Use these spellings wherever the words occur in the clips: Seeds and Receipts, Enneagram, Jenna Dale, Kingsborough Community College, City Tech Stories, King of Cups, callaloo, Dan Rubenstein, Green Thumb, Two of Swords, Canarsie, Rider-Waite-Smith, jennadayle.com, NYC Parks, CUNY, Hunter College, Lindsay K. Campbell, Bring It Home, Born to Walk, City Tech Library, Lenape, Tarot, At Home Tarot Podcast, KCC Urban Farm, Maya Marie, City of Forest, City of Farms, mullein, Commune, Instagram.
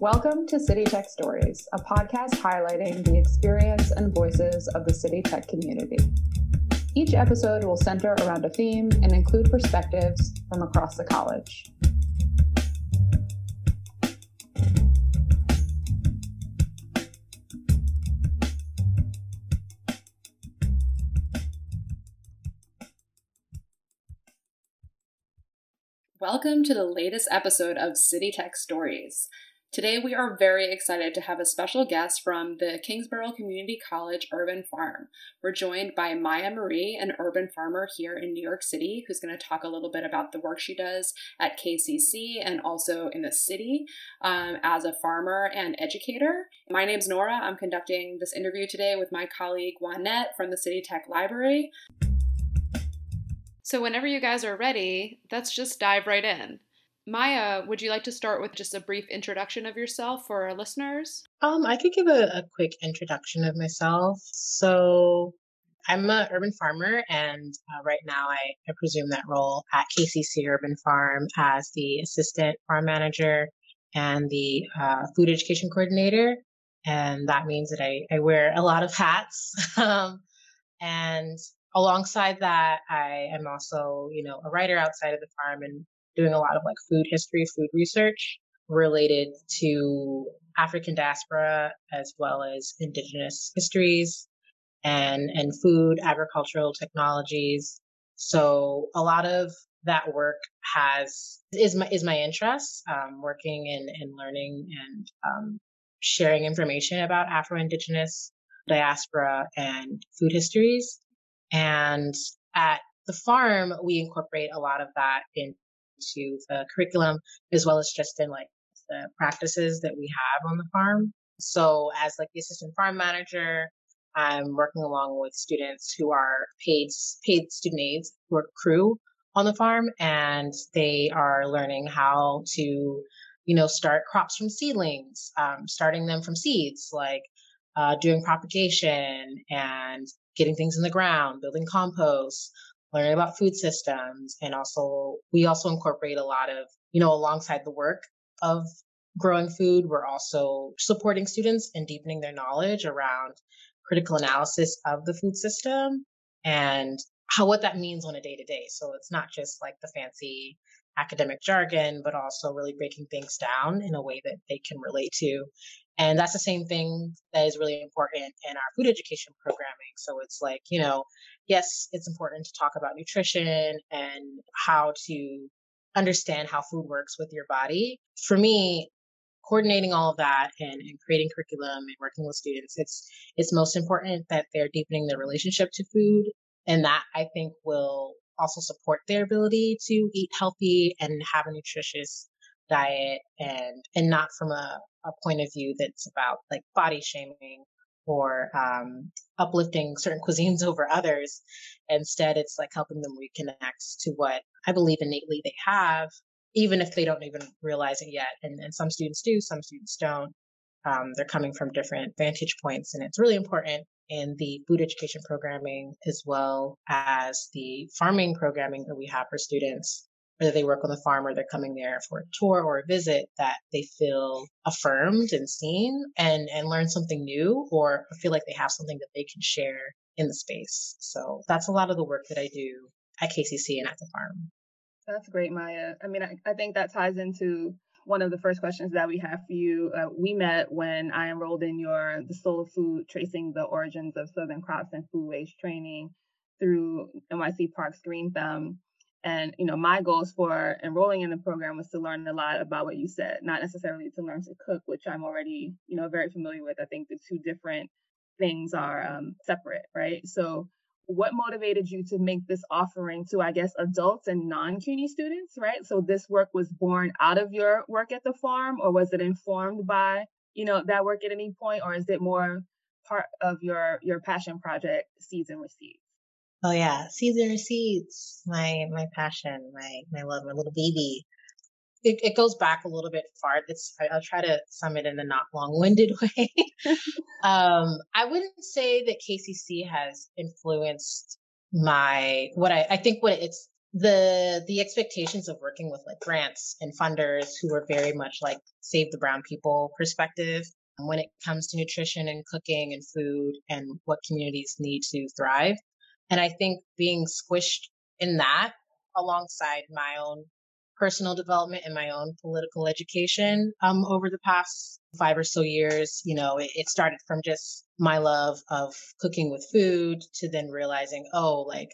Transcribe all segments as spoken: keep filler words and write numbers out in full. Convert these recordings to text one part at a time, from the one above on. Welcome to City Tech Stories, a podcast highlighting the experience and voices of the City Tech community. Each episode will center around a theme and include perspectives from across the college. Welcome to the latest episode of City Tech Stories. Today we are very excited to have a special guest from the Kingsborough Community College Urban Farm. We're joined by Maya Marie, an urban farmer here in New York City, who's going to talk a little bit about the work she does at K C C and also in the city um, as a farmer and educator. My name's Nora. I'm conducting this interview today with my colleague Juanette from the City Tech Library. So whenever you guys are ready, let's just dive right in. Maya, would you like to start with just a brief introduction of yourself for our listeners? Um, I could give a, a quick introduction of myself. So I'm an urban farmer, and uh, right now I, I presume that role at K C C Urban Farm as the assistant farm manager and the uh, food education coordinator. And that means that I, I wear a lot of hats. um, and Alongside that, I am also, you know, a writer outside of the farm and doing a lot of like food history, food research related to African diaspora, as well as indigenous histories and, and food, agricultural technologies. So a lot of that work has, is my, is my interest, um, working in, in learning and, um, sharing information about Afro-Indigenous diaspora and food histories. And at the farm, we incorporate a lot of that into the curriculum, as well as just in like the practices that we have on the farm. So as like the assistant farm manager, I'm working along with students who are paid, paid student aides who are crew on the farm, and they are learning how to, you know, start crops from seedlings, um, starting them from seeds, like uh, doing propagation and getting things in the ground, building compost, learning about food systems. And also, we also incorporate a lot of, you know, alongside the work of growing food, we're also supporting students and deepening their knowledge around critical analysis of the food system and how, what that means on a day to day. So it's not just like the fancy academic jargon, but also really breaking things down in a way that they can relate to. And that's the same thing that is really important in our food education programming. So it's like, you know, yes, it's important to talk about nutrition and how to understand how food works with your body. For me, coordinating all of that and, and creating curriculum and working with students, it's it's most important that they're deepening their relationship to food. And that, I think, will also support their ability to eat healthy and have a nutritious diet, and and not from a, a point of view that's about like body shaming or um, uplifting certain cuisines over others. Instead, it's like helping them reconnect to what I believe innately they have, even if they don't even realize it yet. And, and some students do, some students don't. Um, they're coming from different vantage points, and it's really important in the food education programming as well as the farming programming that we have for students, whether they work on the farm or they're coming there for a tour or a visit, that they feel affirmed and seen and, and learn something new or feel like they have something that they can share in the space. So that's a lot of the work that I do at K C C and at the farm. That's great, Maya. I mean, I, I think that ties into one of the first questions that we have for you. Uh, we met when I enrolled in your The Soul of Food, Tracing the Origins of Southern Crops and Food Waste training through N Y C Parks Green Thumb. And, you know, my goals for enrolling in the program was to learn a lot about what you said, not necessarily to learn to cook, which I'm already, you know, very familiar with. I think the two different things are um, separate, right? So what motivated you to make this offering to, I guess, adults and non-C U N Y students, right? So this work was born out of your work at the farm, or was it informed by, you know, that work at any point, or is it more part of your, your passion project, Seeds and Receipts? Oh yeah, Seeds and Receipts, my my passion, my my love, my little baby. It, it goes back a little bit far. It's, I'll try to sum it in a not long-winded way. um, I wouldn't say that K C C has influenced my what I I think what it's the the expectations of working with like grants and funders who are very much like Save the Brown People perspective when it comes to nutrition and cooking and food and what communities need to thrive. And I think being squished in that alongside my own personal development and my own political education um, over the past five or so years, you know, it, it started from just my love of cooking with food to then realizing, oh, like,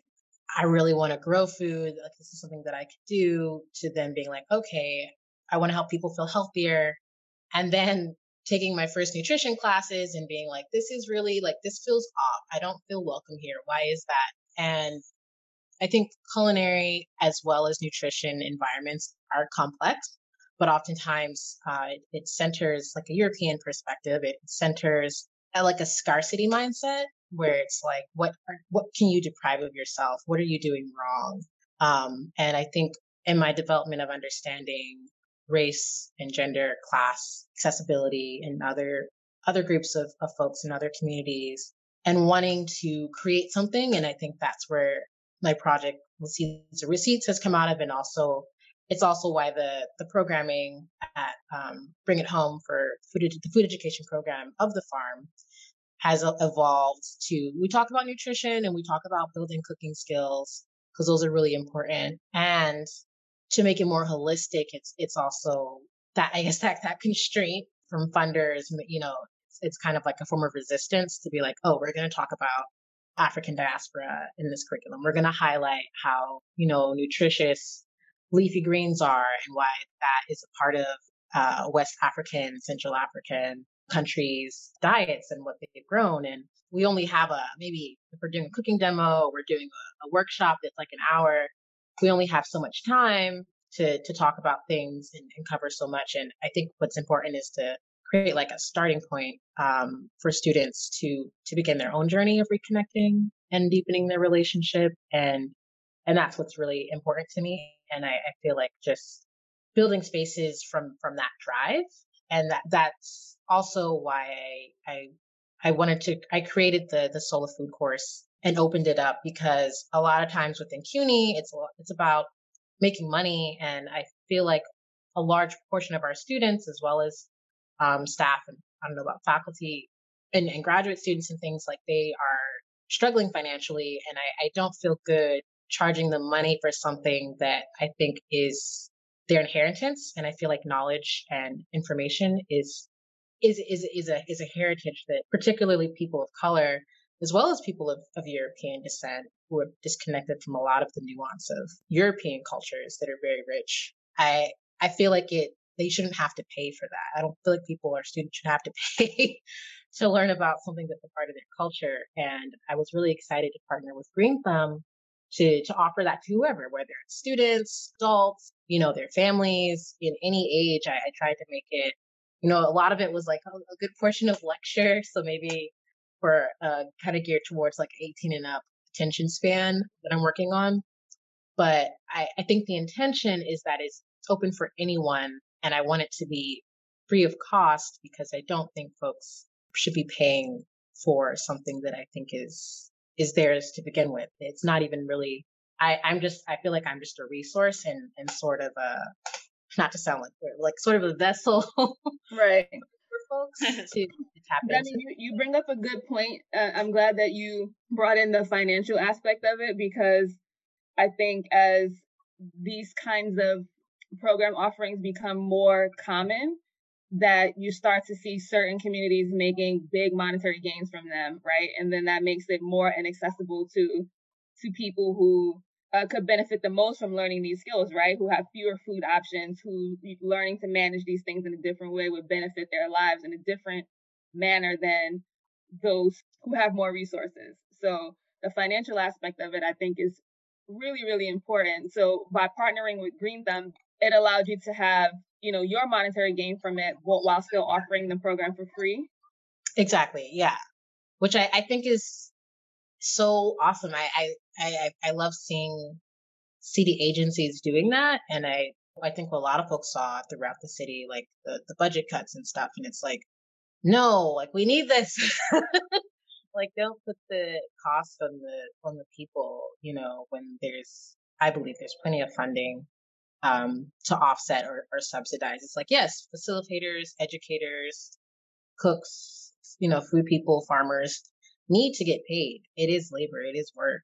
I really want to grow food. Like, this is something that I could do, to then being like, okay, I want to help people feel healthier. And then taking my first nutrition classes and being like, this is really like, this feels off. I don't feel welcome here. Why is that? And I think culinary as well as nutrition environments are complex, but oftentimes uh, it, it centers like a European perspective. It centers at like a scarcity mindset where it's like, what are, what can you deprive of yourself? What are you doing wrong? Um, and I think in my development of understanding race and gender, class, accessibility, and other other groups of, of folks in other communities, and wanting to create something, and I think that's where my project Seeds and Receipts has come out of, and also it's also why the the programming at um, Bring It Home for food, the food education program of the farm, has evolved to, we talk about nutrition and we talk about building cooking skills because those are really important. And to make it more holistic, it's it's also that, I guess, that that constraint from funders, you know, it's, it's kind of like a form of resistance to be like, oh, we're going to talk about African diaspora in this curriculum. We're going to highlight how, you know, nutritious leafy greens are and why that is a part of uh, West African, Central African countries' diets and what they've grown. And we only have a, maybe if we're doing a cooking demo, we're doing a, a workshop that's like an hour, we only have so much time to to talk about things and, and cover so much. And I think what's important is to create like a starting point um, for students to to begin their own journey of reconnecting and deepening their relationship. And and that's what's really important to me. And I, I feel like just building spaces from from that drive. And that that's also why I I, I wanted to, I created the the Soul of Food course and opened it up, because a lot of times within CUNY, it's it's about making money. And I feel like a large portion of our students, as well as Um, staff, and I don't know about faculty and, and graduate students and things, like they are struggling financially, and I, I don't feel good charging them money for something that I think is their inheritance. And I feel like knowledge and information is is is is a is a heritage that particularly people of color, as well as people of, of European descent, who are disconnected from a lot of the nuance of European cultures that are very rich. I I feel like it. They shouldn't have to pay for that. I don't feel like people or students should have to pay to learn about something that's a part of their culture. And I was really excited to partner with Green Thumb to to offer that to whoever, whether it's students, adults, you know, their families, in any age. I, I tried to make it, you know, a lot of it was like a, a good portion of lecture. So maybe we're uh, kind of geared towards like eighteen and up attention span that I'm working on. But I, I think the intention is that it's open for anyone. And I want it to be free of cost, because I don't think folks should be paying for something that I think is is theirs to begin with. It's not even really, I, I'm just, I feel like I'm just a resource and, and sort of a, not to sound like, like sort of a vessel, right, for folks to tap into. I mean, you, you bring up a good point. Uh, I'm glad that you brought in the financial aspect of it, because I think as these kinds of program offerings become more common, that you start to see certain communities making big monetary gains from them, right? And then that makes it more inaccessible to to people who uh, could benefit the most from learning these skills, right? Who have fewer food options, who learning to manage these things in a different way would benefit their lives in a different manner than those who have more resources. So the financial aspect of it, I think, is really, really important. So by partnering with Green Thumb, it allowed you to have, you know, your monetary gain from it while still offering the program for free. Exactly. Yeah. Which I, I think is so awesome. I, I, I, I love seeing city agencies doing that. And I, I think what a lot of folks saw throughout the city, like the, the budget cuts and stuff. And it's like, no, like we need this. Like, don't put the cost on the, on the people, you know, when there's I believe there's plenty of funding um, to offset or, or subsidize. It's like, yes, facilitators, educators, cooks, you know, food people, farmers need to get paid. It is labor. It is work.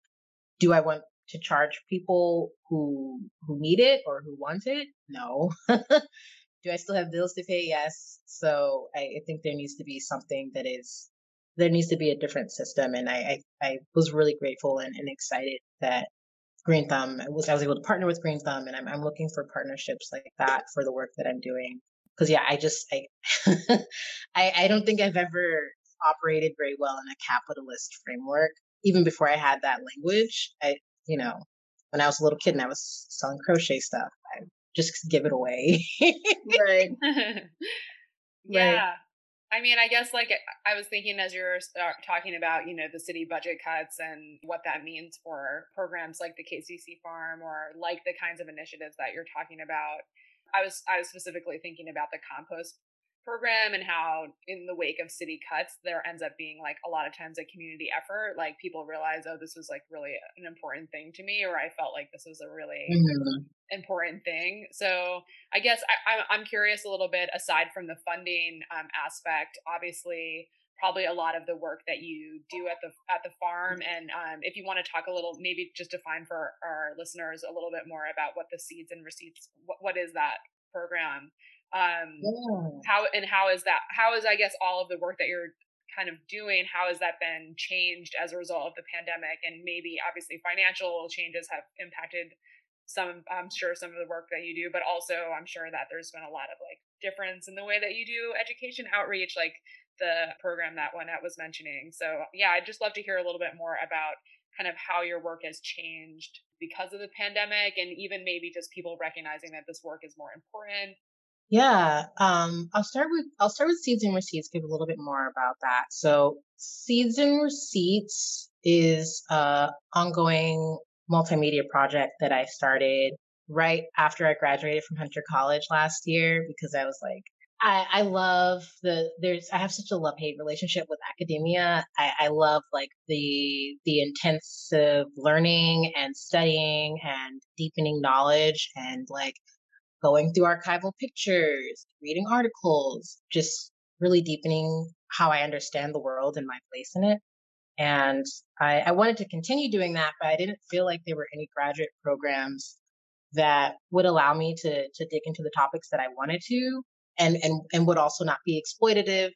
Do I want to charge people who who need it or who want it? No. Do I still have bills to pay? Yes. So I, I think there needs to be something that is, there needs to be a different system. And I, I, I was really grateful and, and excited that Green Thumb, I was, I was able to partner with Green Thumb, and I'm, I'm looking for partnerships like that for the work that I'm doing. Cause yeah, I just, I, I, I don't think I've ever operated very well in a capitalist framework. Even before I had that language, I, you know, when I was a little kid and I was selling crochet stuff, I just give it away. Right. Yeah. Right. I mean, I guess like I was thinking as you're talking about, you know, the city budget cuts and what that means for programs like the K C C Farm or like the kinds of initiatives that you're talking about. I was I was specifically thinking about the compost program and how in the wake of city cuts, there ends up being like a lot of times a community effort, like people realize, oh, this was like really an important thing to me, or I felt like this was a really mm-hmm. important thing. So I guess I, I'm curious a little bit, aside from the funding um, aspect, obviously, probably a lot of the work that you do at the at the farm. And um, if you want to talk a little, maybe just define for our listeners a little bit more about what the Seeds and Receipts, what, what is that program? Um, yeah. How and how is that? How is I guess all of the work that you're kind of doing? How has that been changed as a result of the pandemic? And maybe obviously financial changes have impacted some. I'm sure some of the work that you do, but also I'm sure that there's been a lot of like difference in the way that you do education outreach, like the program that Wynette was mentioning. So yeah, I'd just love to hear a little bit more about kind of how your work has changed because of the pandemic, and even maybe just people recognizing that this work is more important. Yeah, um, I'll start with I'll start with Seeds and Receipts, give a little bit more about that. So Seeds and Receipts is an ongoing multimedia project that I started right after I graduated from Hunter College last year, because I was like, I, I love the there's I have such a love-hate relationship with academia. I, I love like the the intensive learning and studying and deepening knowledge and like going through archival pictures, reading articles, just really deepening how I understand the world and my place in it. And I, I wanted to continue doing that, but I didn't feel like there were any graduate programs that would allow me to to dig into the topics that I wanted to, and and, and would also not be exploitative,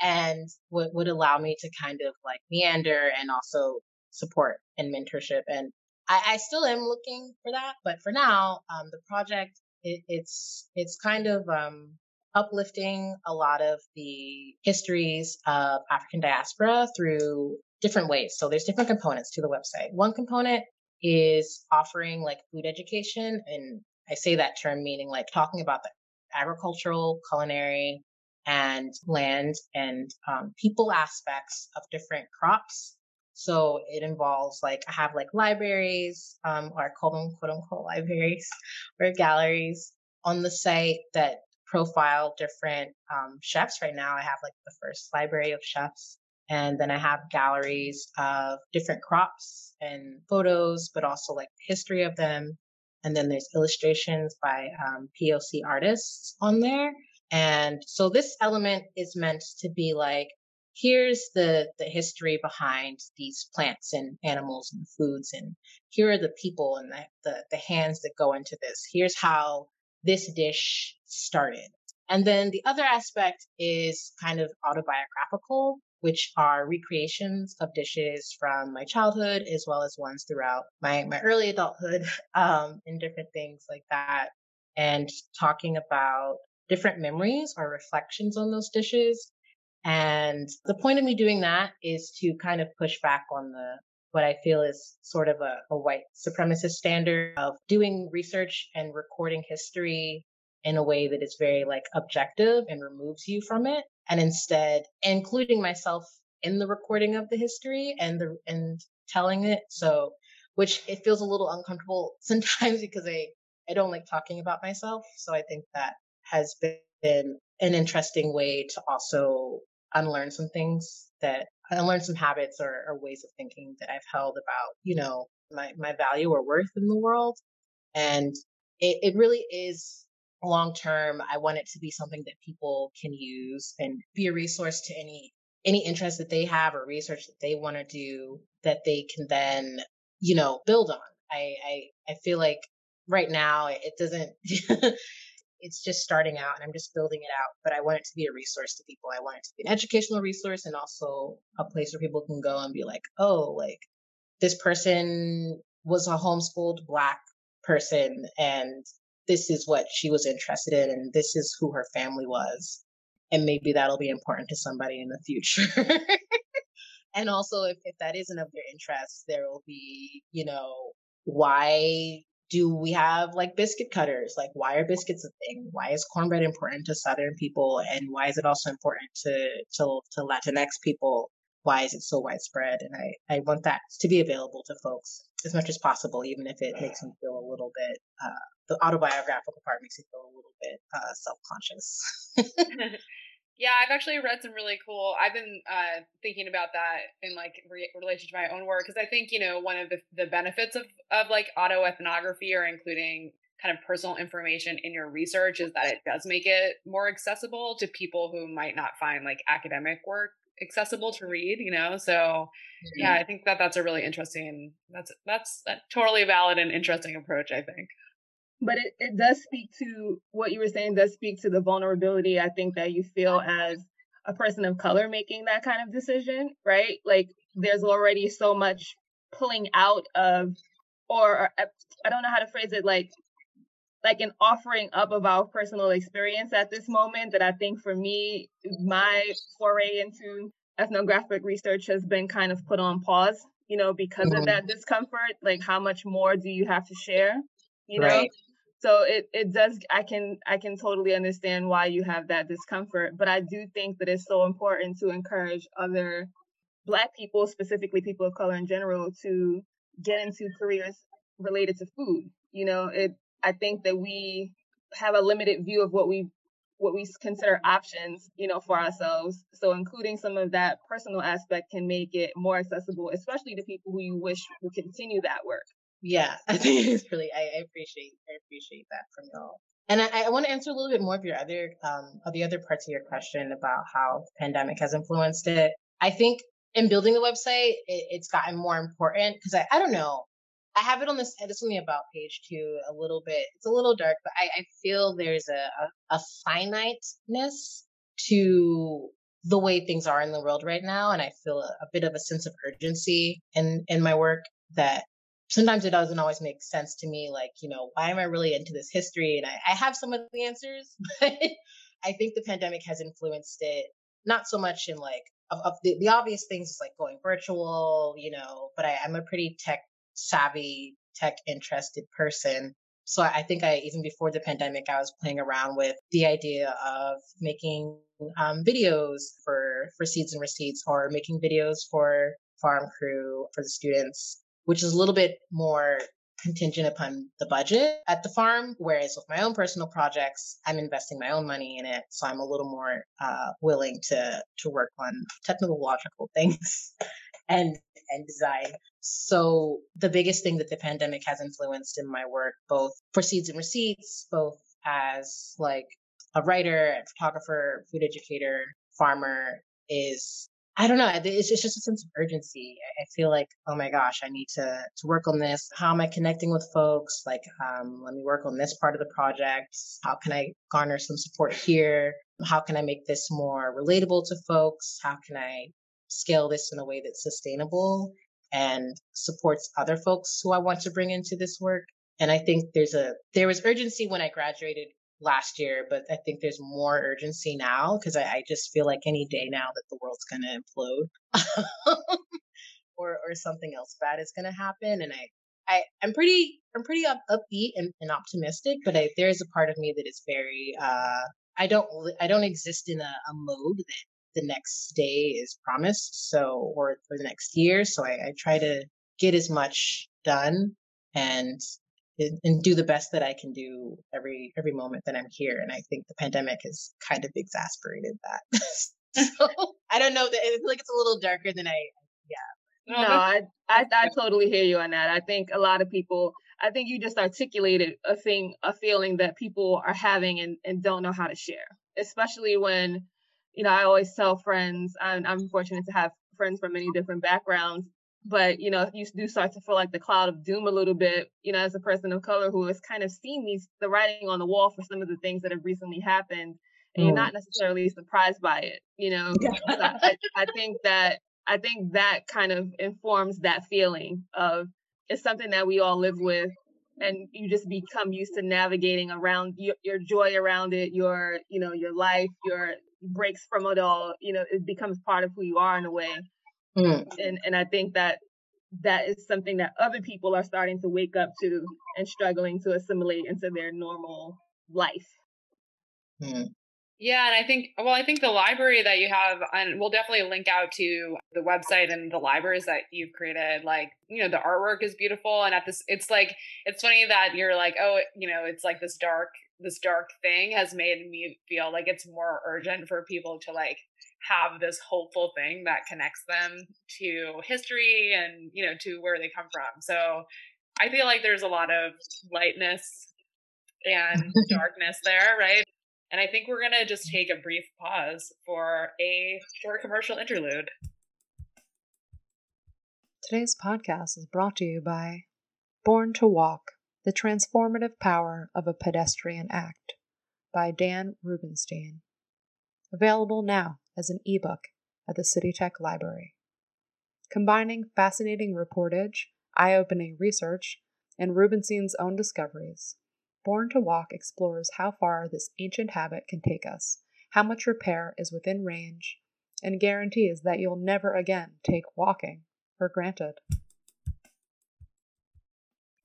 and would, would allow me to kind of like meander and also support and mentorship. And I, I still am looking for that, but for now, um, the project it, it's it's kind of um, uplifting a lot of the histories of African diaspora through different ways. So there's different components to the website. One component is offering like food education, and I say that term meaning like talking about the agricultural, culinary, and land and um, people aspects of different crops. So it involves like, I have like libraries, um, or I call them quote unquote libraries or galleries on the site that profile different, um, chefs. Right now I have like the first library of chefs, and then I have galleries of different crops and photos, but also like the history of them. And then there's illustrations by, um, P O C artists on there. And so this element is meant to be like, here's the, the history behind these plants and animals and foods. And here are the people and the, the, the hands that go into this. Here's how this dish started. And then the other aspect is kind of autobiographical, which are recreations of dishes from my childhood, as well as ones throughout my, my early adulthood, um, and different things like that. And talking about different memories or reflections on those dishes. And the point of me doing that is to kind of push back on the what I feel is sort of a, a white supremacist standard of doing research and recording history in a way that is very like objective and removes you from it. And instead, including myself in the recording of the history and the and telling it. So, which it feels a little uncomfortable sometimes because I, I don't like talking about myself. So I think that has been an interesting way to also unlearn some things that I learned some habits or, or ways of thinking that I've held about, you know, my, my value or worth in the world. And it, it really is long-term. I want it to be something that people can use and be a resource to any, any interest that they have or research that they want to do that they can then, you know, build on. I, I, I feel like right now it doesn't, it's just starting out and I'm just building it out, but I want it to be a resource to people. I want it to be an educational resource and also a place where people can go and be like, oh, like this person was a homeschooled Black person and this is what she was interested in and this is who her family was. And maybe that'll be important to somebody in the future. And also if, if that isn't of their interest, there will be, you know, why do we have like biscuit cutters? Like, why are biscuits a thing? Why is cornbread important to Southern people? And why is it also important to, to, to Latinx people? Why is it so widespread? And I, I want that to be available to folks as much as possible, even if it makes them feel a little bit, uh, the autobiographical part makes me feel a little bit uh, self-conscious. Yeah, I've actually read some really cool, I've been uh, thinking about that in like re- relation to my own work, because I think, you know, one of the, the benefits of, of like autoethnography or including kind of personal information in your research is that it does make it more accessible to people who might not find like academic work accessible to read, you know? So mm-hmm. yeah, I think that that's a really interesting, that's, that's a totally valid and interesting approach, I think. But it, it does speak to what you were saying, does speak to the vulnerability, I think, that you feel as a person of color making that kind of decision, right? Like there's already so much pulling out of, or I don't know how to phrase it, like like an offering up of our personal experience at this moment that I think for me, my foray into ethnographic research has been kind of put on pause, you know, because mm-hmm. of that discomfort. Like how much more do you have to share, you know? Right. So it, it does, I can, I can totally understand why you have that discomfort, but I do think that it's so important to encourage other Black people, specifically people of color in general, to get into careers related to food. You know, it, I think that we have a limited view of what we, what we consider options, you know, for ourselves. So including some of that personal aspect can make it more accessible, especially to people who you wish would continue that work. Yeah, I think it's really, I, I appreciate, I appreciate that from y'all. And I, I want to answer a little bit more of your other, um, of the other parts of your question about how the pandemic has influenced it. I think in building the website, it, it's gotten more important because I, I don't know, I have it on this, this on the about page too, a little bit, it's a little dark, but I, I feel there's a, a, a finiteness to the way things are in the world right now. And I feel a, a bit of a sense of urgency in, in my work that sometimes it doesn't always make sense to me. Like, you know, why am I really into this history? And I, I have some of the answers, but I think the pandemic has influenced it. Not so much in like of, of the, the obvious things is like going virtual, you know, but I, I'm a pretty tech savvy, tech interested person. So I think I, even before the pandemic, I was playing around with the idea of making um, videos for, for Seeds and Receipts or making videos for Farm Crew for the students, which is a little bit more contingent upon the budget at the farm. Whereas with my own personal projects, I'm investing my own money in it. So I'm a little more uh, willing to to work on technological things and and design. So the biggest thing that the pandemic has influenced in my work, both for Seeds and Receipts, both as like a writer, a photographer, food educator, farmer, is I don't know. It's just a sense of urgency. I feel like, oh my gosh, I need to to work on this. How am I connecting with folks? Like, um, let me work on this part of the project. How can I garner some support here? How can I make this more relatable to folks? How can I scale this in a way that's sustainable and supports other folks who I want to bring into this work? And I think there's a there was urgency when I graduated last year, but I think there's more urgency now because I, I just feel like any day now that the world's going to implode or or something else bad is going to happen. And I, I, I'm pretty I'm pretty up, upbeat and, and optimistic, but I, there is a part of me that is very, uh, I don't I don't exist in a, a mode that the next day is promised, so or for the next year. So I, I try to get as much done and and do the best that I can do every every moment that I'm here. And I think the pandemic has kind of exasperated that. So I don't know, that it's like it's a little darker than I, yeah, No, no I, I I totally hear you on that. I think a lot of people, I think you just articulated a thing, a feeling that people are having and, and don't know how to share, especially when, you know, I always tell friends, I'm, I'm fortunate to have friends from many different backgrounds, but, you know, if you do start to feel like the cloud of doom a little bit, you know, as a person of color who has kind of seen these, the writing on the wall for some of the things that have recently happened, and mm. you're not necessarily surprised by it, you know, yeah. so I, I think that I think that kind of informs that feeling of it's something that we all live with, and you just become used to navigating around your, your joy around it, your, you know, your life, your breaks from it all, you know, it becomes part of who you are in a way. Mm. And and I think that that is something that other people are starting to wake up to and struggling to assimilate into their normal life. Mm. Yeah, and I think, well, I think the library that you have, and we'll definitely link out to the website and the libraries that you've created, like, you know, the artwork is beautiful. And at this, it's like, it's funny that you're like, oh, you know, it's like this dark, this dark thing has made me feel like it's more urgent for people to like have this hopeful thing that connects them to history and, you know, to where they come from. So I feel like there's a lot of lightness and darkness there, right? And I think we're going to just take a brief pause for a short commercial interlude. Today's podcast is brought to you by Born to Walk, The Transformative Power of a Pedestrian Act by Dan Rubenstein. Available now as an ebook at the City Tech Library. Combining fascinating reportage, eye-opening research, and Rubenstein's own discoveries, Born to Walk explores how far this ancient habit can take us, how much repair is within range, and guarantees that you'll never again take walking for granted.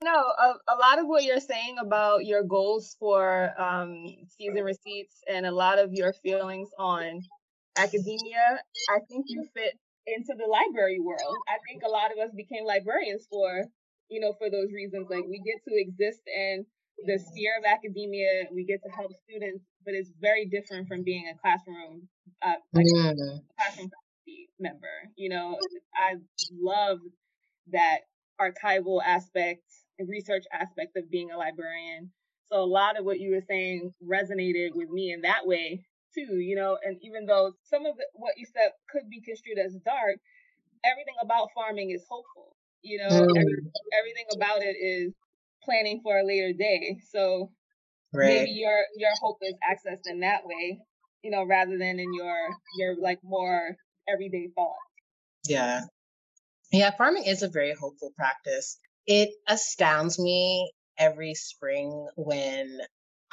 No, a, a lot of what you're saying about your goals for um, Seeds and Receipts and a lot of your feelings on academia, I think you fit into the library world. I think a lot of us became librarians for, you know, for those reasons. Like, we get to exist and the sphere of academia, we get to help students, but it's very different from being a classroom uh, like yeah. a classroom faculty member. You know, I love that archival aspect and research aspect of being a librarian. So a lot of what you were saying resonated with me in that way too, you know, and even though some of the, what you said could be construed as dark, everything about farming is hopeful, you know, mm. every, everything about it is planning for a later day. So right. maybe your your hope is accessed in that way, you know, rather than in your your like more everyday thought. Yeah. Yeah, farming is a very hopeful practice. It astounds me every spring when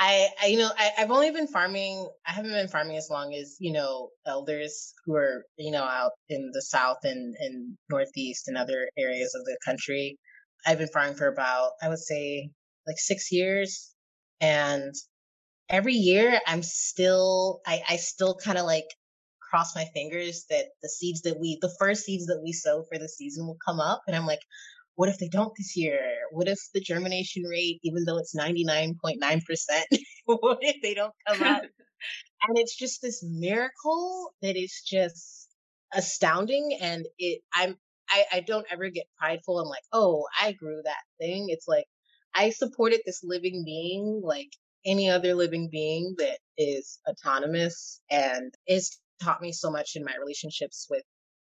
I, I you know, I, I've only been farming, I haven't been farming as long as, you know, elders who are, you know, out in the South and, and Northeast and other areas of the country. I've been farming for about, I would say, like six years. And every year I'm still, I, I still kind of like cross my fingers that the seeds that we, the first seeds that we sow for the season will come up. And I'm like, what if they don't this year? What if the germination rate, even though it's ninety-nine point nine percent, what if they don't come up? And it's just this miracle that is just astounding. And it, I'm, I, I don't ever get prideful. I'm like, oh, I grew that thing. It's like, I supported this living being, like any other living being that is autonomous, and it's taught me so much in my relationships with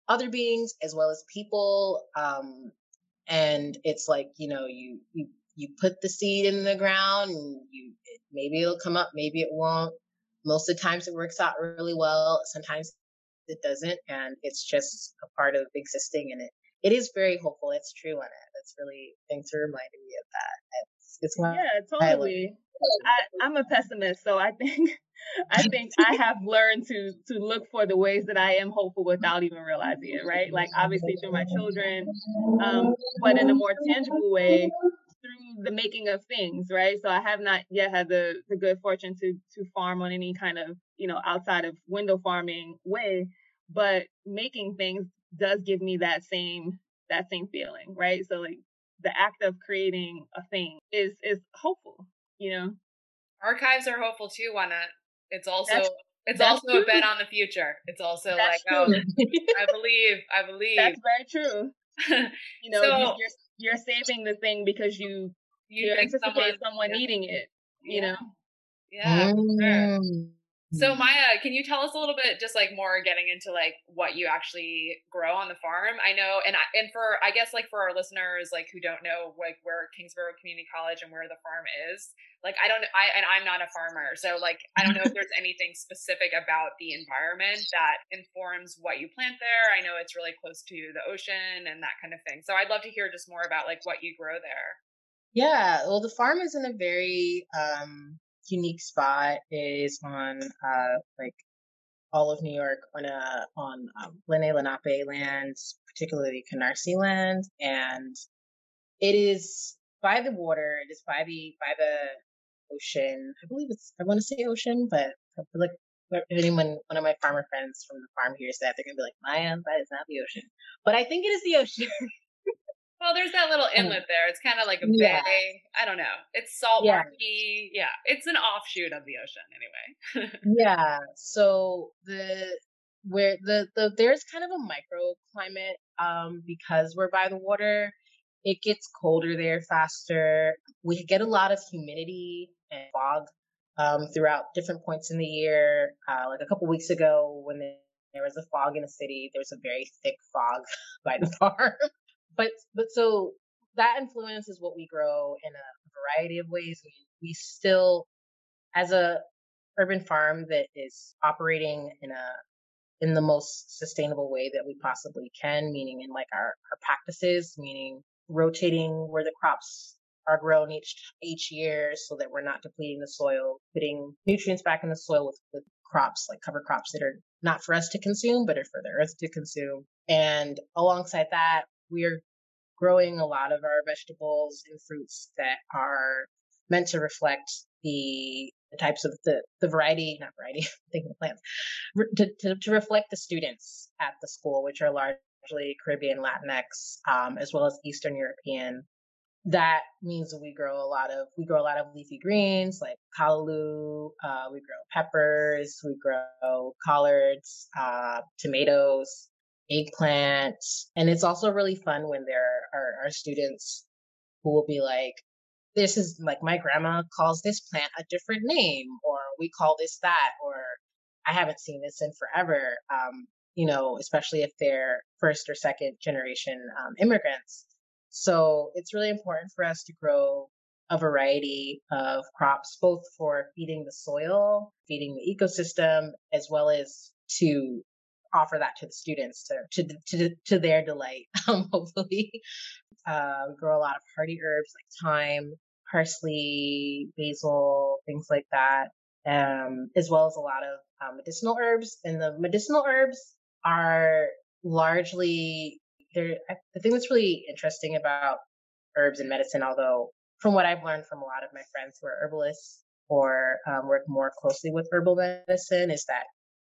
other beings as well as people. Um, and it's like, you know, you, you, you put the seed in the ground and you, maybe it'll come up, maybe it won't. Most of the times it works out really well. Sometimes it doesn't, and it's just a part of existing in it. It is very hopeful. It's true on it. That's really, thanks for reminding me of that. It's, it's one yeah, totally. I, I'm a pessimist, so I think I think I have learned to to look for the ways that I am hopeful without even realizing it. Right, like obviously through my children, um, but in a more tangible way through the making of things. Right, so I have not yet had the the good fortune to to farm on any kind of, you know, outside of window farming way. But making things does give me that same that same feeling, right? So like the act of creating a thing is is hopeful, you know. Archives are hopeful too, why not? It's also that's, it's that's also true. A bet on the future. It's also that's like, true. Oh, I believe, I believe. That's very true. You know, so, you, you're, you're saving the thing because you you, you anticipate someone, someone yeah. needing it, you yeah. know? Yeah, mm. for sure. So Maya, can you tell us a little bit, just like more getting into like what you actually grow on the farm? I know, and I, and for, I guess like for our listeners, like who don't know like where Kingsborough Community College and where the farm is, like, I don't, I, and I'm not a farmer. So like, I don't know if there's anything specific about the environment that informs what you plant there. I know it's really close to the ocean and that kind of thing. So I'd love to hear just more about like what you grow there. Yeah. Well, the farm is in a very, um, unique spot. Is on uh like all of New York on a on um, Lenape land, particularly Canarsie land, and it is by the water. It is by the by the ocean. I believe it's I want to say ocean, but I feel like if anyone one of my farmer friends from the farm hears that, they're gonna be like, Maya, that is not the ocean, but I think it is the ocean. Well, there's that little inlet there. It's kind of like a bay. Yeah. I don't know. It's salt marshy. Yeah. yeah. It's an offshoot of the ocean anyway. yeah. So the where the, the there's kind of a microclimate um, because we're by the water. It gets colder there faster. We get a lot of humidity and fog um, throughout different points in the year. Uh, like a couple weeks ago when there was a fog in the city, there was a very thick fog by the farm. But but so that influences what we grow in a variety of ways. I mean, we still, as a urban farm that is operating in a in the most sustainable way that we possibly can, meaning in like our, our practices, meaning rotating where the crops are grown each each year, so that we're not depleting the soil, putting nutrients back in the soil with, with crops like cover crops that are not for us to consume, but are for the earth to consume. And alongside that, we're growing a lot of our vegetables and fruits that are meant to reflect the, the types of the, the variety, not variety, I'm thinking of plants, to, to, to reflect the students at the school, which are largely Caribbean, Latinx, um, as well as Eastern European. That means we grow a lot of, we grow a lot of leafy greens like callaloo, uh, we grow peppers, we grow collards, uh, tomatoes, eggplant. And it's also really fun when there are, are students who will be like, this is like, my grandma calls this plant a different name, or we call this that, or I haven't seen this in forever. Um, you know, especially if they're first or second generation um, immigrants. So it's really important for us to grow a variety of crops, both for feeding the soil, feeding the ecosystem, as well as to offer that to the students to to to, to their delight. Um, hopefully, uh, we grow a lot of hardy herbs like thyme, parsley, basil, things like that, um, as well as a lot of um, medicinal herbs. And the medicinal herbs are largely there. The thing that's really interesting about herbs and medicine, although from what I've learned from a lot of my friends who are herbalists or um, work more closely with herbal medicine, is that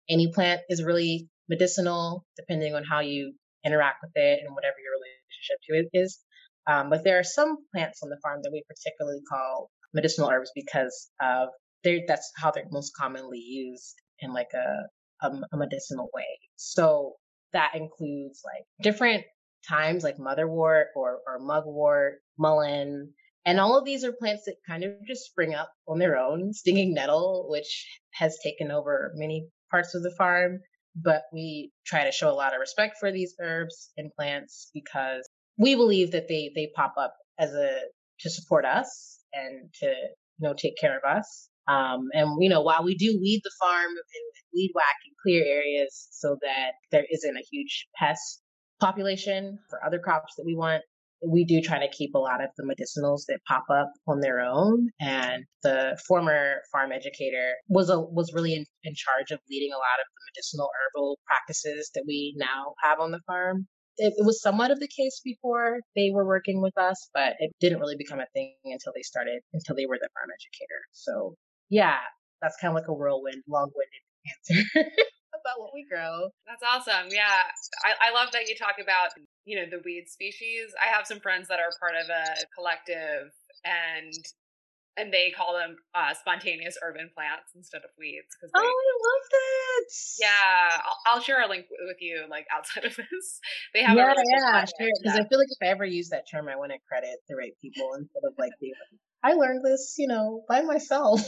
any plant is really medicinal, depending on how you interact with it and whatever your relationship to it is. Um, but there are some plants on the farm that we particularly call medicinal herbs because of they're, that's how they're most commonly used in like a, a, a medicinal way. So that includes like different times like motherwort or, or mugwort, mullein. And all of these are plants that kind of just spring up on their own, stinging nettle, which has taken over many parts of the farm. But we try to show a lot of respect for these herbs and plants because we believe that they they pop up as a to support us and to, you know, take care of us. Um, and, you know, while we do weed the farm and weed whack and clear areas so that there isn't a huge pest population for other crops that we want, we do try to keep a lot of the medicinals that pop up on their own. And the former farm educator was a, was really in, in charge of leading a lot of the medicinal herbal practices that we now have on the farm. It, it was somewhat of the case before they were working with us, but it didn't really become a thing until they started, until they were the farm educator. So yeah, that's kind of like a whirlwind, long-winded answer. About what we grow. That's awesome. Yeah. I, I love that you talk about, you know, the weed species. I have some friends that are part of a collective, and And they call them uh, spontaneous urban plants instead of weeds. Cause they, oh, I love that! Yeah, I'll, I'll share a link w- with you, like, outside of this. They have yeah, a really yeah, sure. Because I feel like if I ever use that term, I want to credit the right people instead of like the. I learned this, you know, by myself.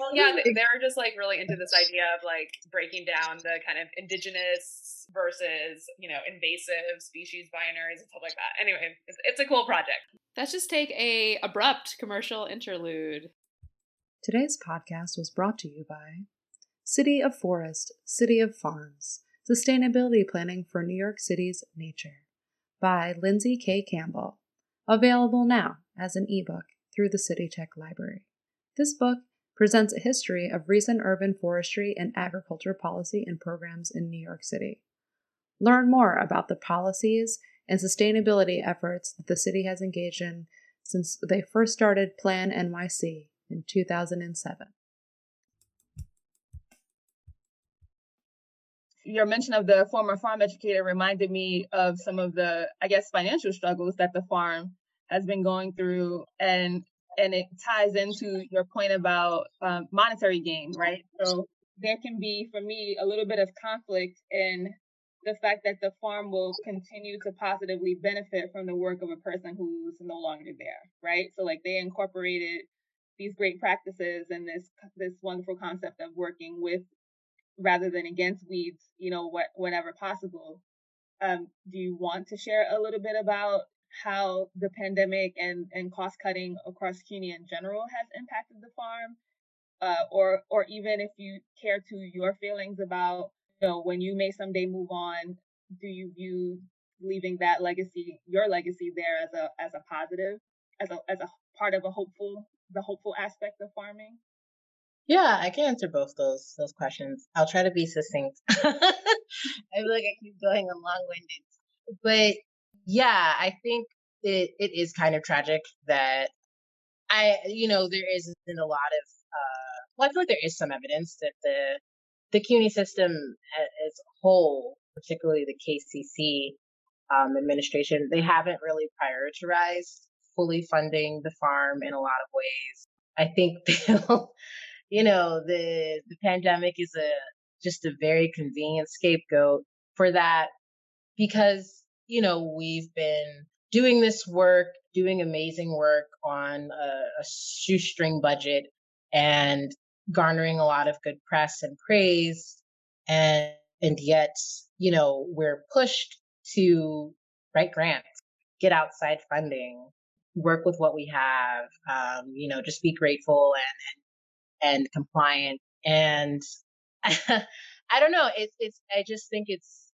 Well, yeah, they're just like really into this idea of like breaking down the kind of indigenous versus, you know, invasive species binaries and stuff like that. Anyway, it's, it's a cool project. Let's just take a abrupt commercial interlude. Today's podcast was brought to you by City of Forest, City of Farms, Sustainability Planning for New York City's Nature by Lindsay K. Campbell. Available now as an ebook through the City Tech Library. This book presents a history of recent urban forestry and agriculture policy and programs in New York City. Learn more about the policies and sustainability efforts that the city has engaged in since they first started Plan N Y C in two thousand seven. Your mention of the former farm educator reminded me of some of the, I guess, financial struggles that the farm has been going through, and and it ties into your point about um, monetary gain, right? So there can be, for me, a little bit of conflict in the fact that the farm will continue to positively benefit from the work of a person who's no longer there, right? So like they incorporated these great practices and this this wonderful concept of working with rather than against weeds, you know, what, whenever possible. Um, do you want to share a little bit about how the pandemic and, and cost cutting across C U N Y in general has impacted the farm, uh, or or even if you care to your feelings about, you know, when you may someday move on, do you view leaving that legacy, your legacy there as a as a positive, as a as a part of a hopeful the hopeful aspect of farming? Yeah, I can answer both those those questions. I'll try to be succinct. I feel like I keep going on long-winded, but. Yeah, I think it, it is kind of tragic that I, you know, there isn't a lot of, uh, well, I feel like there is some evidence that the the C U N Y system as a whole, particularly the K C C um, administration, they haven't really prioritized fully funding the farm in a lot of ways. I think, they'll, you know, the the pandemic is a just a very convenient scapegoat for that because, you know, we've been doing this work, doing amazing work on a, a shoestring budget and garnering a lot of good press and praise. And, and yet, you know, we're pushed to write grants, get outside funding, work with what we have, um, you know, just be grateful and, and, and compliant. And I don't know, it's, it's, I just think it's,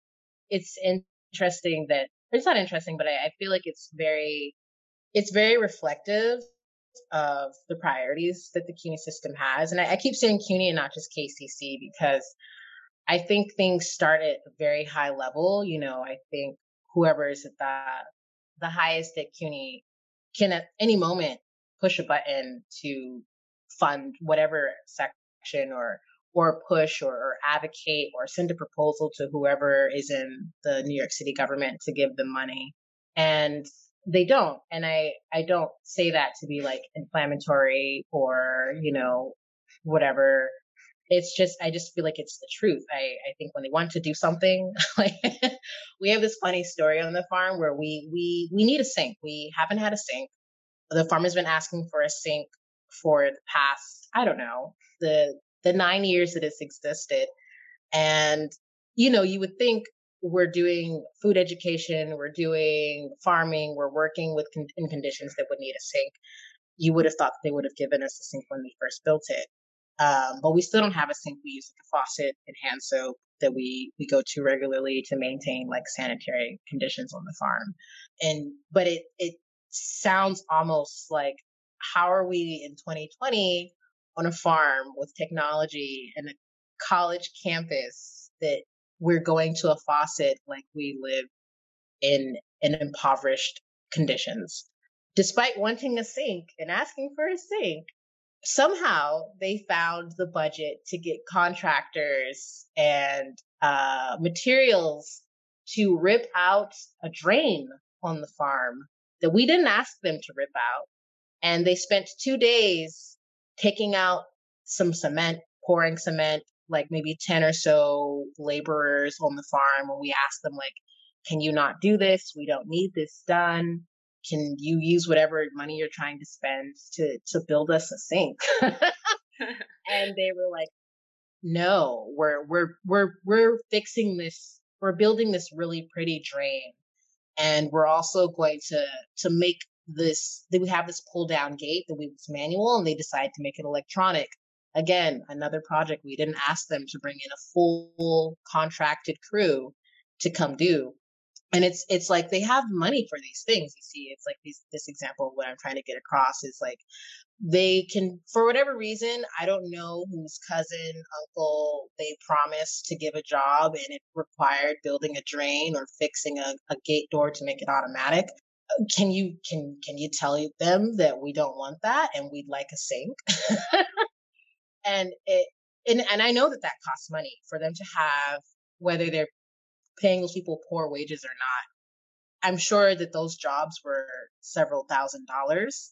it's in, interesting that it's not interesting, but I, I feel like it's very, it's very reflective of the priorities that the C U N Y system has. And I, I keep saying C U N Y and not just K C C because I think things start at a very high level. You know, I think whoever is at the the highest at C U N Y can at any moment push a button to fund whatever section or or push or, or advocate or send a proposal to whoever is in the New York City government to give them money. And they don't. And I, I don't say that to be like inflammatory or, you know, whatever. It's just, I just feel like it's the truth. I, I think when they want to do something, like we have this funny story on the farm where we, we, we need a sink. We haven't had a sink. The farm has been asking for a sink for the past, I don't know, the, the nine years that it's existed. And, you know, you would think we're doing food education, we're doing farming, we're working with con- in conditions that would need a sink. You would have thought that they would have given us a sink when we first built it. Um, but we still don't have a sink. We use like a faucet and hand soap that we, we go to regularly to maintain like sanitary conditions on the farm. And, but it, it sounds almost like, how are we in twenty twenty on a farm with technology and a college campus that we're going to a faucet like we live in in impoverished conditions? Despite wanting a sink and asking for a sink, somehow they found the budget to get contractors and uh, materials to rip out a drain on the farm that we didn't ask them to rip out. And they spent two days taking out some cement, pouring cement, like maybe ten or so laborers on the farm. And we asked them, like, can you not do this? We don't need this done. Can you use whatever money you're trying to spend to, to build us a sink? And they were like, no, we're, we're, we're, we're fixing this. We're building this really pretty drain. And we're also going to, to make this, we have this pull down gate that we was manual, and they decide to make it electronic. Again, another project we didn't ask them to bring in a full contracted crew to come do. And it's, it's like, they have money for these things. You see, it's like these, this example of what I'm trying to get across is like, they can, for whatever reason, I don't know whose cousin, uncle, they promised to give a job, and it required building a drain or fixing a, a gate door to make it automatic. Can you, can, can you tell them that we don't want that and we'd like a sink? And it, and, and I know that that costs money for them to have, whether they're paying those people poor wages or not. I'm sure that those jobs were several thousand dollars.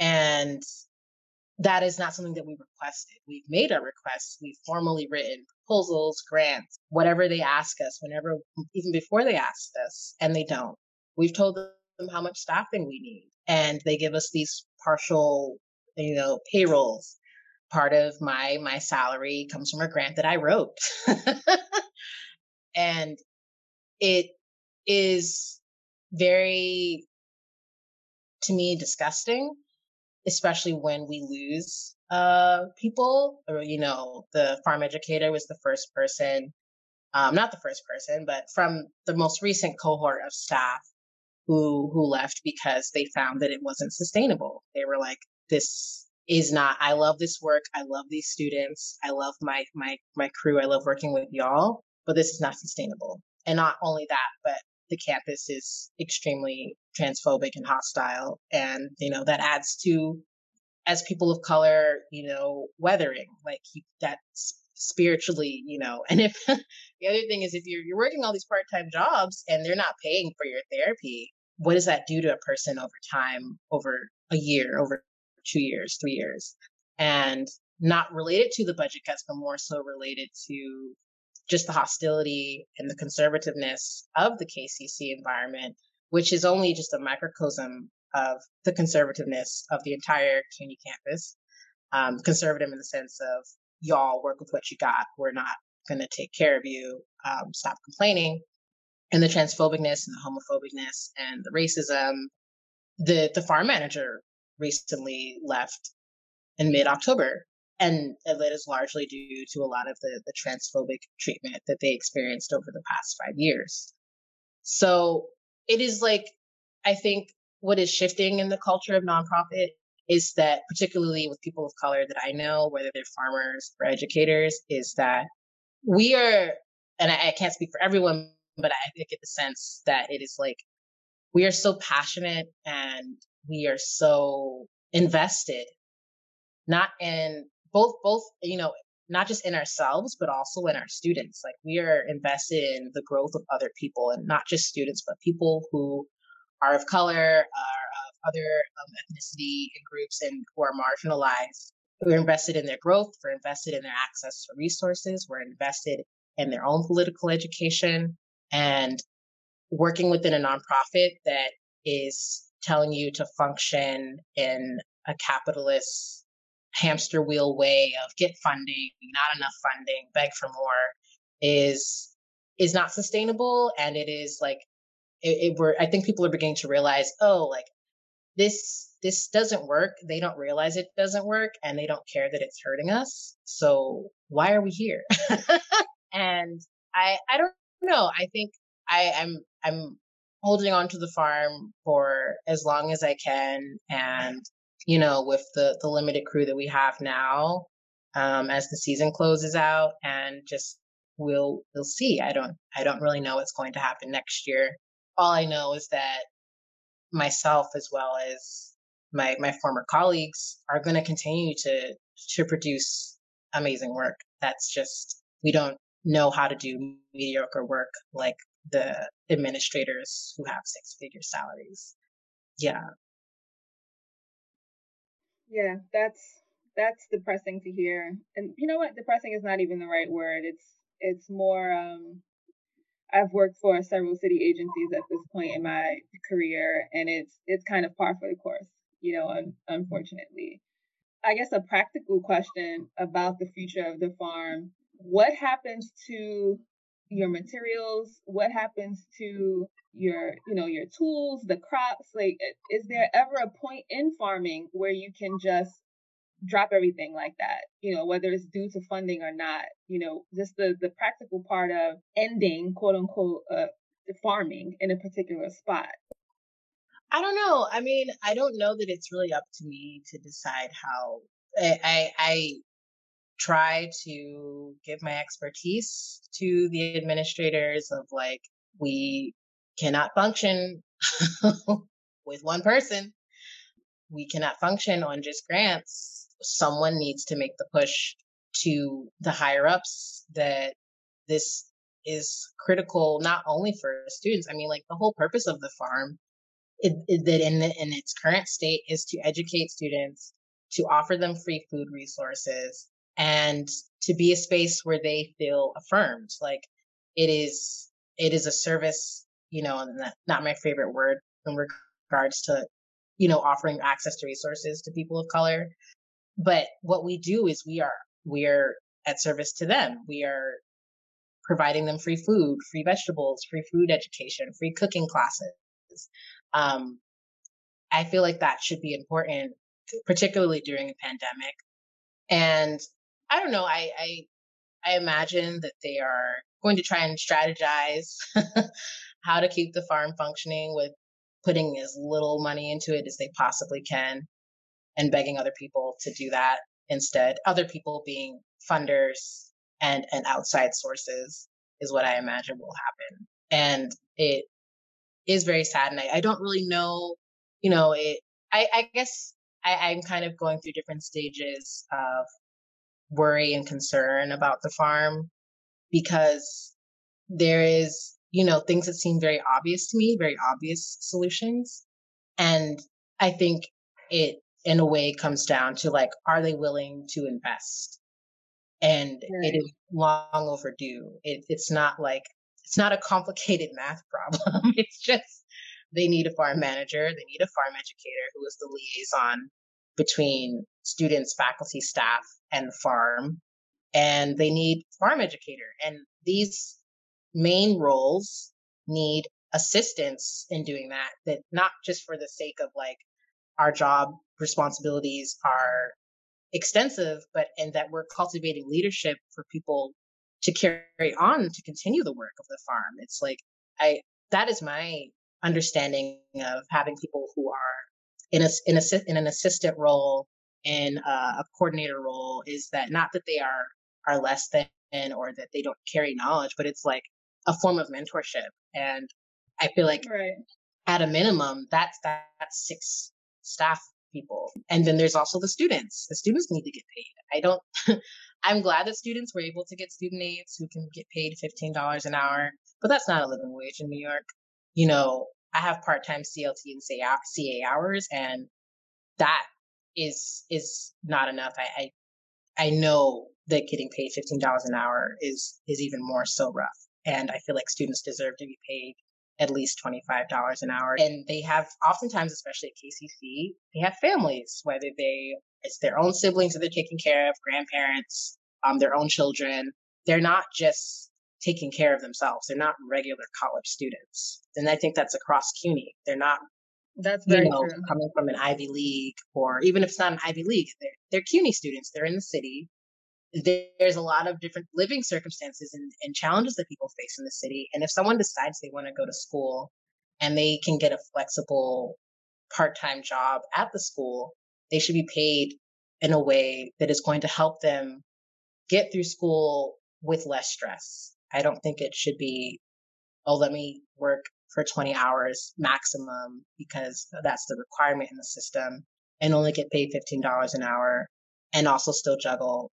And that is not something that we requested. We've made our requests. We've formally written proposals, grants, whatever they ask us, whenever, even before they asked us, and they don't. We've told them how much staffing we need, and they give us these partial, you know, payrolls. Part of my, my salary comes from a grant that I wrote. And it is very, to me, disgusting, especially when we lose uh, people. Or, you know, the farm educator was the first person, um, not the first person, but from the most recent cohort of staff who who left because they found that it wasn't sustainable. They were like, this is not, I love this work. I love these students. I love my my my crew. I love working with y'all, but this is not sustainable. And not only that, but the campus is extremely transphobic and hostile. And, you know, that adds to, as people of color, you know, weathering, like you, that spiritually, you know. And if the other thing is, if you're, you're working all these part-time jobs and they're not paying for your therapy, what does that do to a person over time, over a year, over two years, three years? And not related to the budget cuts, but more so related to just the hostility and the conservativeness of the K C C environment, which is only just a microcosm of the conservativeness of the entire CUNY campus. Um, conservative in the sense of, y'all work with what you got. We're not going to take care of you. Um, stop complaining. And the transphobicness and the homophobicness and the racism. The, the farm manager recently left in mid-October. And that is largely due to a lot of the, the transphobic treatment that they experienced over the past five years. So it is like, I think what is shifting in the culture of nonprofit is that, particularly with people of color that I know, whether they're farmers or educators, is that we are, and I, I can't speak for everyone, but I get the sense that it is like, we are so passionate and we are so invested, not in, Both, both, you know, not just in ourselves, but also in our students. Like, we are invested in the growth of other people, and not just students, but people who are of color, are of other um, ethnicity and groups, and who are marginalized. We're invested in their growth. We're invested in their access to resources. We're invested in their own political education. And working within a nonprofit that is telling you to function in a capitalist hamster wheel way of get funding, not enough funding, beg for more, is is not sustainable. And it is like, it, it we're, I think people are beginning to realize, oh, like this this doesn't work. They don't realize it doesn't work, and they don't care that it's hurting us. So why are we here? And I I don't know. I think I I'm I'm holding on to the farm for as long as I can, and you know, with the, the limited crew that we have now, um, as the season closes out, and just we'll, we'll see. I don't, I don't really know what's going to happen next year. All I know is that myself, as well as my, my former colleagues, are going to continue to, to produce amazing work. That's just, we don't know how to do mediocre work like the administrators who have six figure salaries. Yeah. Yeah, that's that's depressing to hear. And you know what? Depressing is not even the right word. It's it's more. Um, I've worked for several city agencies at this point in my career, and it's it's kind of par for the course, you know, un- unfortunately. I guess a practical question about the future of the farm. What happens to your materials? What happens to your, you know, your tools, the crops? Like, is there ever a point in farming where you can just drop everything like that, you know, whether it's due to funding or not, you know, just the, the practical part of ending, quote unquote, uh, farming in a particular spot? I don't know. I mean, I don't know that it's really up to me to decide how. I, I, I try to give my expertise to the administrators of, like, we cannot function with one person. We cannot function on just grants. Someone needs to make the push to the higher ups that this is critical, not only for students. I mean, like, the whole purpose of the farm It, it, that in, the, in its current state is to educate students, to offer them free food resources, and to be a space where they feel affirmed. Like, it is, it is a service, you know, and that, not my favorite word in regards to, you know, offering access to resources to people of color. But what we do is we are, we are at service to them. We are providing them free food, free vegetables, free food education, free cooking classes. Um, I feel like that should be important, particularly during a pandemic. And I don't know, I, I, I imagine that they are going to try and strategize how to keep the farm functioning with putting as little money into it as they possibly can and begging other people to do that instead. Other people being funders and, and outside sources is what I imagine will happen. And it is very sad. And I, I don't really know, you know, it, I, I guess I, I'm kind of going through different stages of worry and concern about the farm, because there is, you know, things that seem very obvious to me, very obvious solutions. And I think it, in a way, comes down to, like, are they willing to invest? And right. It is long overdue. It, it's not like, It's not a complicated math problem. It's just they need a farm manager. They need a farm educator who is the liaison between students, faculty, staff, and the farm. And they need farm educator. And these main roles need assistance in doing that, that not just for the sake of, like, our job responsibilities are extensive, but in that we're cultivating leadership for people to carry on, to continue the work of the farm. It's like, I, that is my understanding of having people who are in a, in a, in an assistant role, in a, a coordinator role, is that not that they are, are less than, or that they don't carry knowledge, but it's like a form of mentorship. And I feel like right. At a minimum, that's, that's six staff people. And then there's also the students. The students need to get paid. I don't, I'm glad that students were able to get student aides who can get paid fifteen dollars an hour, but that's not a living wage in New York. You know, I have part-time C L T and C A hours, and that is, is not enough. I, I, I know that getting paid fifteen dollars an hour is, is even more so rough. And I feel like students deserve to be paid at least twenty-five dollars an hour. And they have, oftentimes, especially at K C C, they have families, whether they, it's their own siblings that they're taking care of, grandparents, um, their own children. They're not just taking care of themselves. They're not regular college students. And I think that's across CUNY. They're not, that's very you know, true. Coming from an Ivy League, or even if it's not an Ivy League, they're, they're CUNY students. They're in the city. There's a lot of different living circumstances and, and challenges that people face in the city. And if someone decides they want to go to school and they can get a flexible part-time job at the school, they should be paid in a way that is going to help them get through school with less stress. I don't think it should be, oh, let me work for twenty hours maximum because that's the requirement in the system, and only get paid fifteen dollars an hour, and also still juggle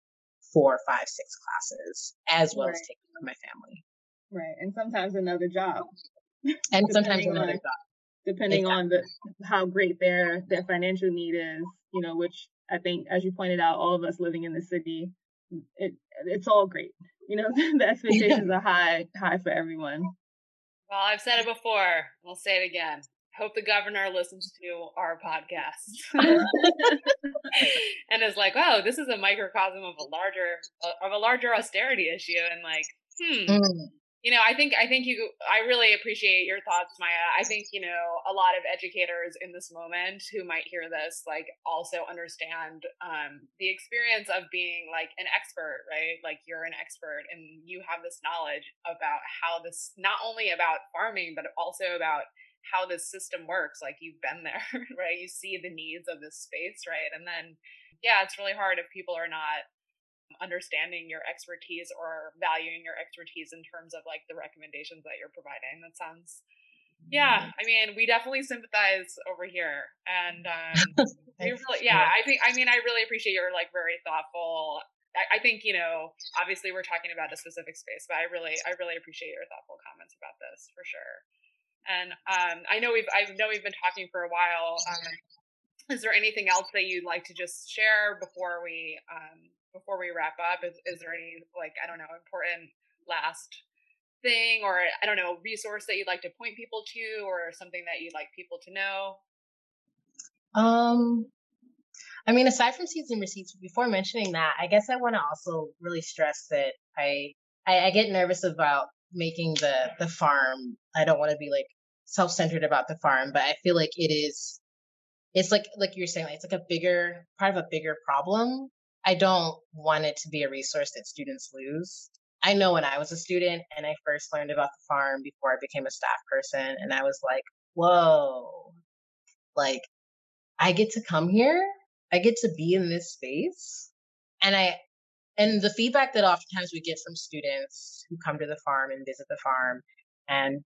four, five, six classes, as well right. as taking care of my family. Right. And sometimes another job. And sometimes another on, job. Depending exactly. on the, how great their, their financial need is, you know, which I think, as you pointed out, all of us living in the city, it it's all great. You know, the expectations are high, high for everyone. Well, I've said it before. I'll say it again. I hope the governor listens to our podcast and is like, "Wow, this is a microcosm of a larger of a larger austerity issue." And like, hmm, mm. you know, I think I think you. I really appreciate your thoughts, Maya. I think you know a lot of educators in this moment who might hear this like also understand um, the experience of being like an expert, right? Like you're an expert and you have this knowledge about how this not only about farming but also about how this system works. Like you've been there, right? You see the needs of this space, right? And then, yeah, it's really hard if people are not understanding your expertise or valuing your expertise in terms of like the recommendations that you're providing. That sounds, yeah, I mean, we definitely sympathize over here. And um, we really, yeah, I think, I mean, I really appreciate your like very thoughtful, I, I think, you know, obviously we're talking about a specific space, but I really, I really appreciate your thoughtful comments about this for sure. And um, I know we've I know we've been talking for a while. Um, is there anything else that you'd like to just share before we um, before we wrap up? Is, is there any like I don't know important last thing or I don't know resource that you'd like to point people to or something that you'd like people to know? Um, I mean, aside from Seeds and Receipts, before mentioning that, I guess I want to also really stress that I I, I get nervous about making the the farm. I don't want to be like self-centered about the farm, but I feel like it is it's like like you're saying, like it's like a bigger part of a bigger problem. I don't want it to be a resource that students lose. I know when I was a student and I first learned about the farm before I became a staff person, and I was like, whoa, like I get to come here, I get to be in this space. And I And the feedback that oftentimes we get from students who come to the farm and visit the farm, and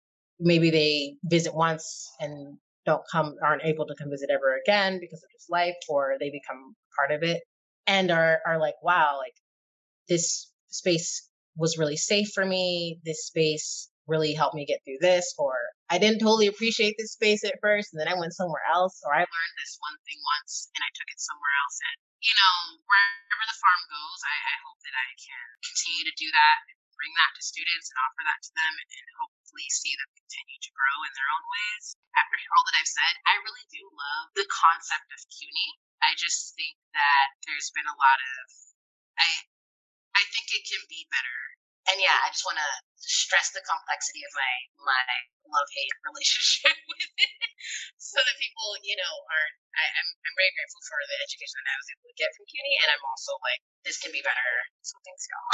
maybe they visit once and don't come, aren't able to come visit ever again because of just life, or they become part of it and are, are like, wow, like this space was really safe for me. This space really helped me get through this, or I didn't totally appreciate this space at first and then I went somewhere else, or I learned this one thing once and I took it somewhere else. And you know, wherever the farm goes, I, I hope that I can continue to do that and bring that to students and offer that to them, and, and hopefully see them continue to grow in their own ways. After all that I've said, I really do love the concept of CUNY. I just think that there's been a lot of, I, I think it can be better. And yeah, I just want to stress the complexity of my, my love-hate relationship with it. So that people, you know, aren't, I, I'm I'm very grateful for the education that I was able to get from CUNY, and I'm also like, this can be better. So thanks, y'all.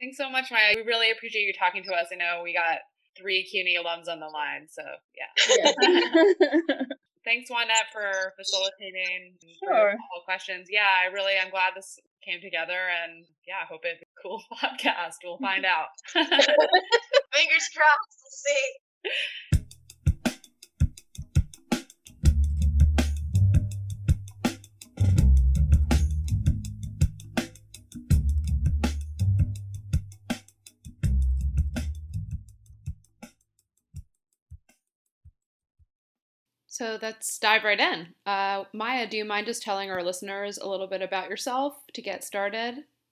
Thanks so much, Maya. We really appreciate you talking to us. I know we got three CUNY alums on the line, so yeah. yeah. Thanks, Juanette, for facilitating sure. all questions. Yeah, I really am glad this came together, and yeah, I hope it's a cool podcast. We'll find out. Fingers crossed. We'll see. So let's dive right in. Uh, Maya, do you mind just telling our listeners a little bit about yourself to get started?